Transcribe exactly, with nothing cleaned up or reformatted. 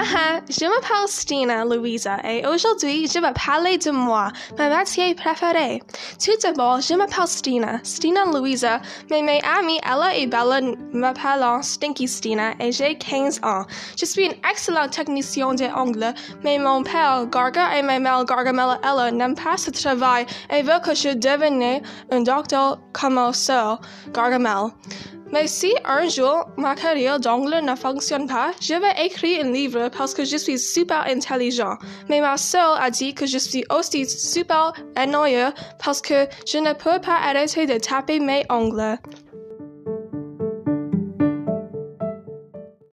Ah, je m'appelle Stina Louisa et aujourd'hui je vais parler de moi, ma matière préférée. Tout d'abord, je m'appelle Stina, Stina Louisa, mais mes amis Ella et Bella m'appellent Stinky Stina et j'ai quinze ans. Je suis une excellente technicienne d'anglais, mais mon père Garga et ma mère Gargamella Ella n'aiment pas ce travail et veulent que je devienne un docteur comme Marcel Gargamel. Mais si un jour ma carrière d'anglais ne fonctionne pas, je vais écrire un livre parce que je suis super intelligent. Mais ma sœur a dit que je suis aussi super ennuyeux parce que je ne peux pas arrêter de taper mes ongles.